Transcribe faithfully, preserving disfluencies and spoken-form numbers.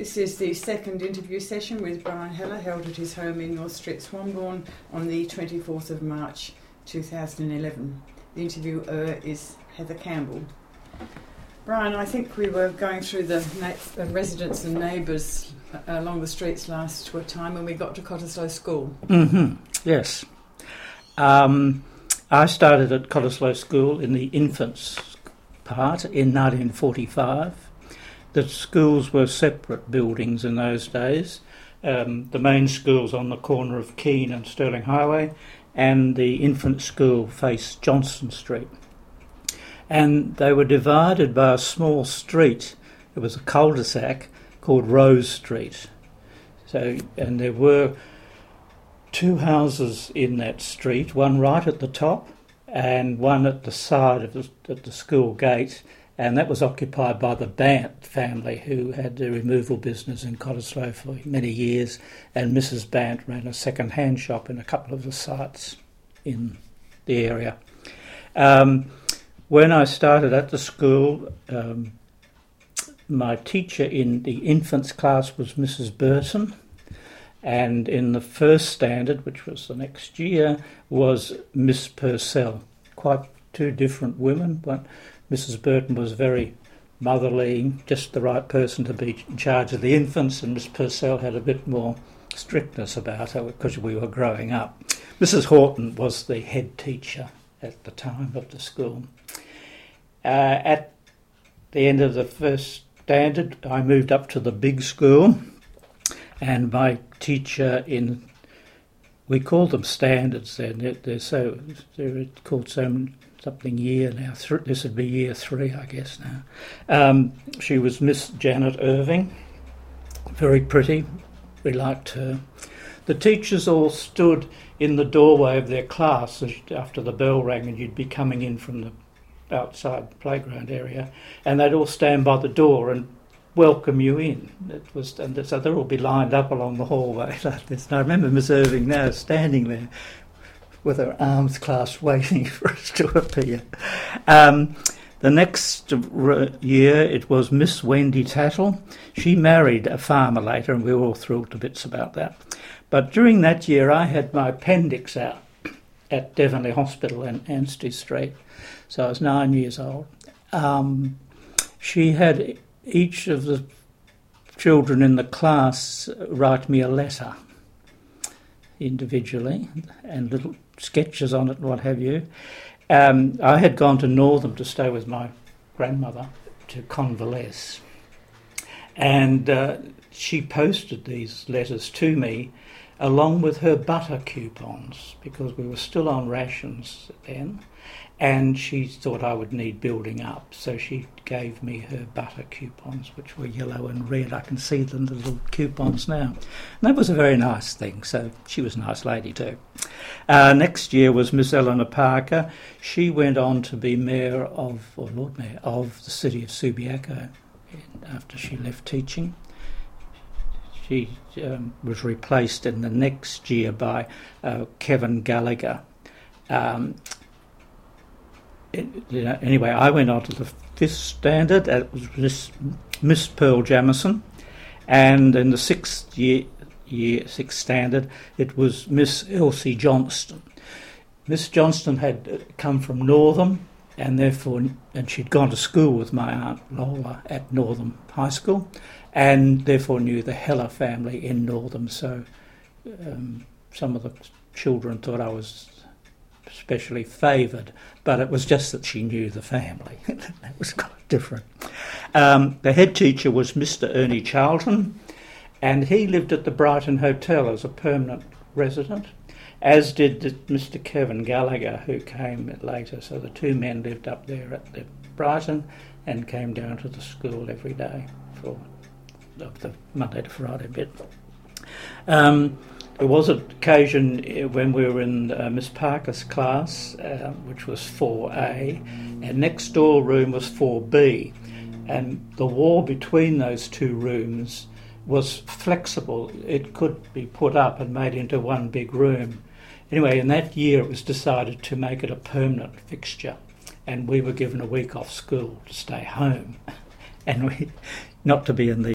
This is the second interview session with Brian Heller, held at his home in North Street, Swanbourne, on the twenty-fourth of March two thousand eleven. The interviewer is Heather Campbell. Brian, I think we were going through the na- uh, residents and neighbours along the streets last time when we got to Cottesloe School. Mm-hmm. Yes. Um, I started at Cottesloe School in the infants part in nineteen forty-five. The schools were separate buildings in those days. Um, the main school's on the corner of Keene and Stirling Highway, and the infant school faced Johnston Street. And they were divided by a small street. It was a cul-de-sac called Rose Street. So, and there were two houses in that street, one right at the top and one at the side of the, at the school gate, and that was occupied by the Bant family, who had the removal business in Cottesloe for many years, and Missus Bant ran a second-hand shop in a couple of the sites in the area. Um, when I started at the school, um, my teacher in the infants class was Missus Burton, and in the first standard, which was the next year, was Miss Purcell. Quite two different women, but Missus Burton was very motherly, just the right person to be in charge of the infants, and Miss Purcell had a bit more strictness about her because we were growing up. Missus Horton was the head teacher at the time of the school. Uh, at the end of the first standard, I moved up to the big school, and my teacher in, we call them standards then, they're, they're, so, they're called so something year now, th- this would be year three, I guess now. Um, she was Miss Janet Irving, very pretty, we liked her. The teachers all stood in the doorway of their class after the bell rang, and you'd be coming in from the outside playground area, and they'd all stand by the door and welcome you in. It was, and so they'd all be lined up along the hallway like this. And I remember Miss Irving now standing there with her arms clasped, waiting for us to appear. Um, the next year, it was Miss Wendy Tattle. She married a farmer later, and we were all thrilled to bits about that. But during that year, I had my appendix out at Devonley Hospital in Anstey Street, so I was nine years old. Um, she had each of the children in the class write me a letter individually, and little sketches on it and what have you. Um, I had gone to Northam to stay with my grandmother to convalesce, and uh, she posted these letters to me along with her butter coupons, because we were still on rations then, and she thought I would need building up, so she gave me her butter coupons, which were yellow and red. I can see them, the little coupons now. And that was a very nice thing, so she was a nice lady too. Uh, next year was Miss Eleanor Parker. She went on to be Mayor of, or Lord Mayor, of the city of Subiaco after she left teaching. She um, was replaced in the next year by uh, Kevin Gallagher. Um, it, you know, anyway, I went on to the fifth standard. It was Miss, Miss Pearl Jamison, and in the sixth year, year sixth standard, it was Miss Elsie Johnston. Miss Johnston had come from Northam, and therefore, and she'd gone to school with my aunt Lola at Northam High School, and therefore knew the Heller family in Northam, so um, some of the children thought I was especially favoured, but it was just that she knew the family. That was quite different. Um, the head teacher was Mister Ernie Charlton, and he lived at the Brighton Hotel as a permanent resident, as did Mister Kevin Gallagher, who came later. So the two men lived up there at the Brighton and came down to the school every day for the Monday to Friday bit. Um, there was an occasion when we were in uh, Miss Parker's class, uh, which was four A, and next door room was four B, and the wall between those two rooms was flexible. It could be put up and made into one big room. Anyway, in that year it was decided to make it a permanent fixture, and we were given a week off school to stay home, and we not to be in the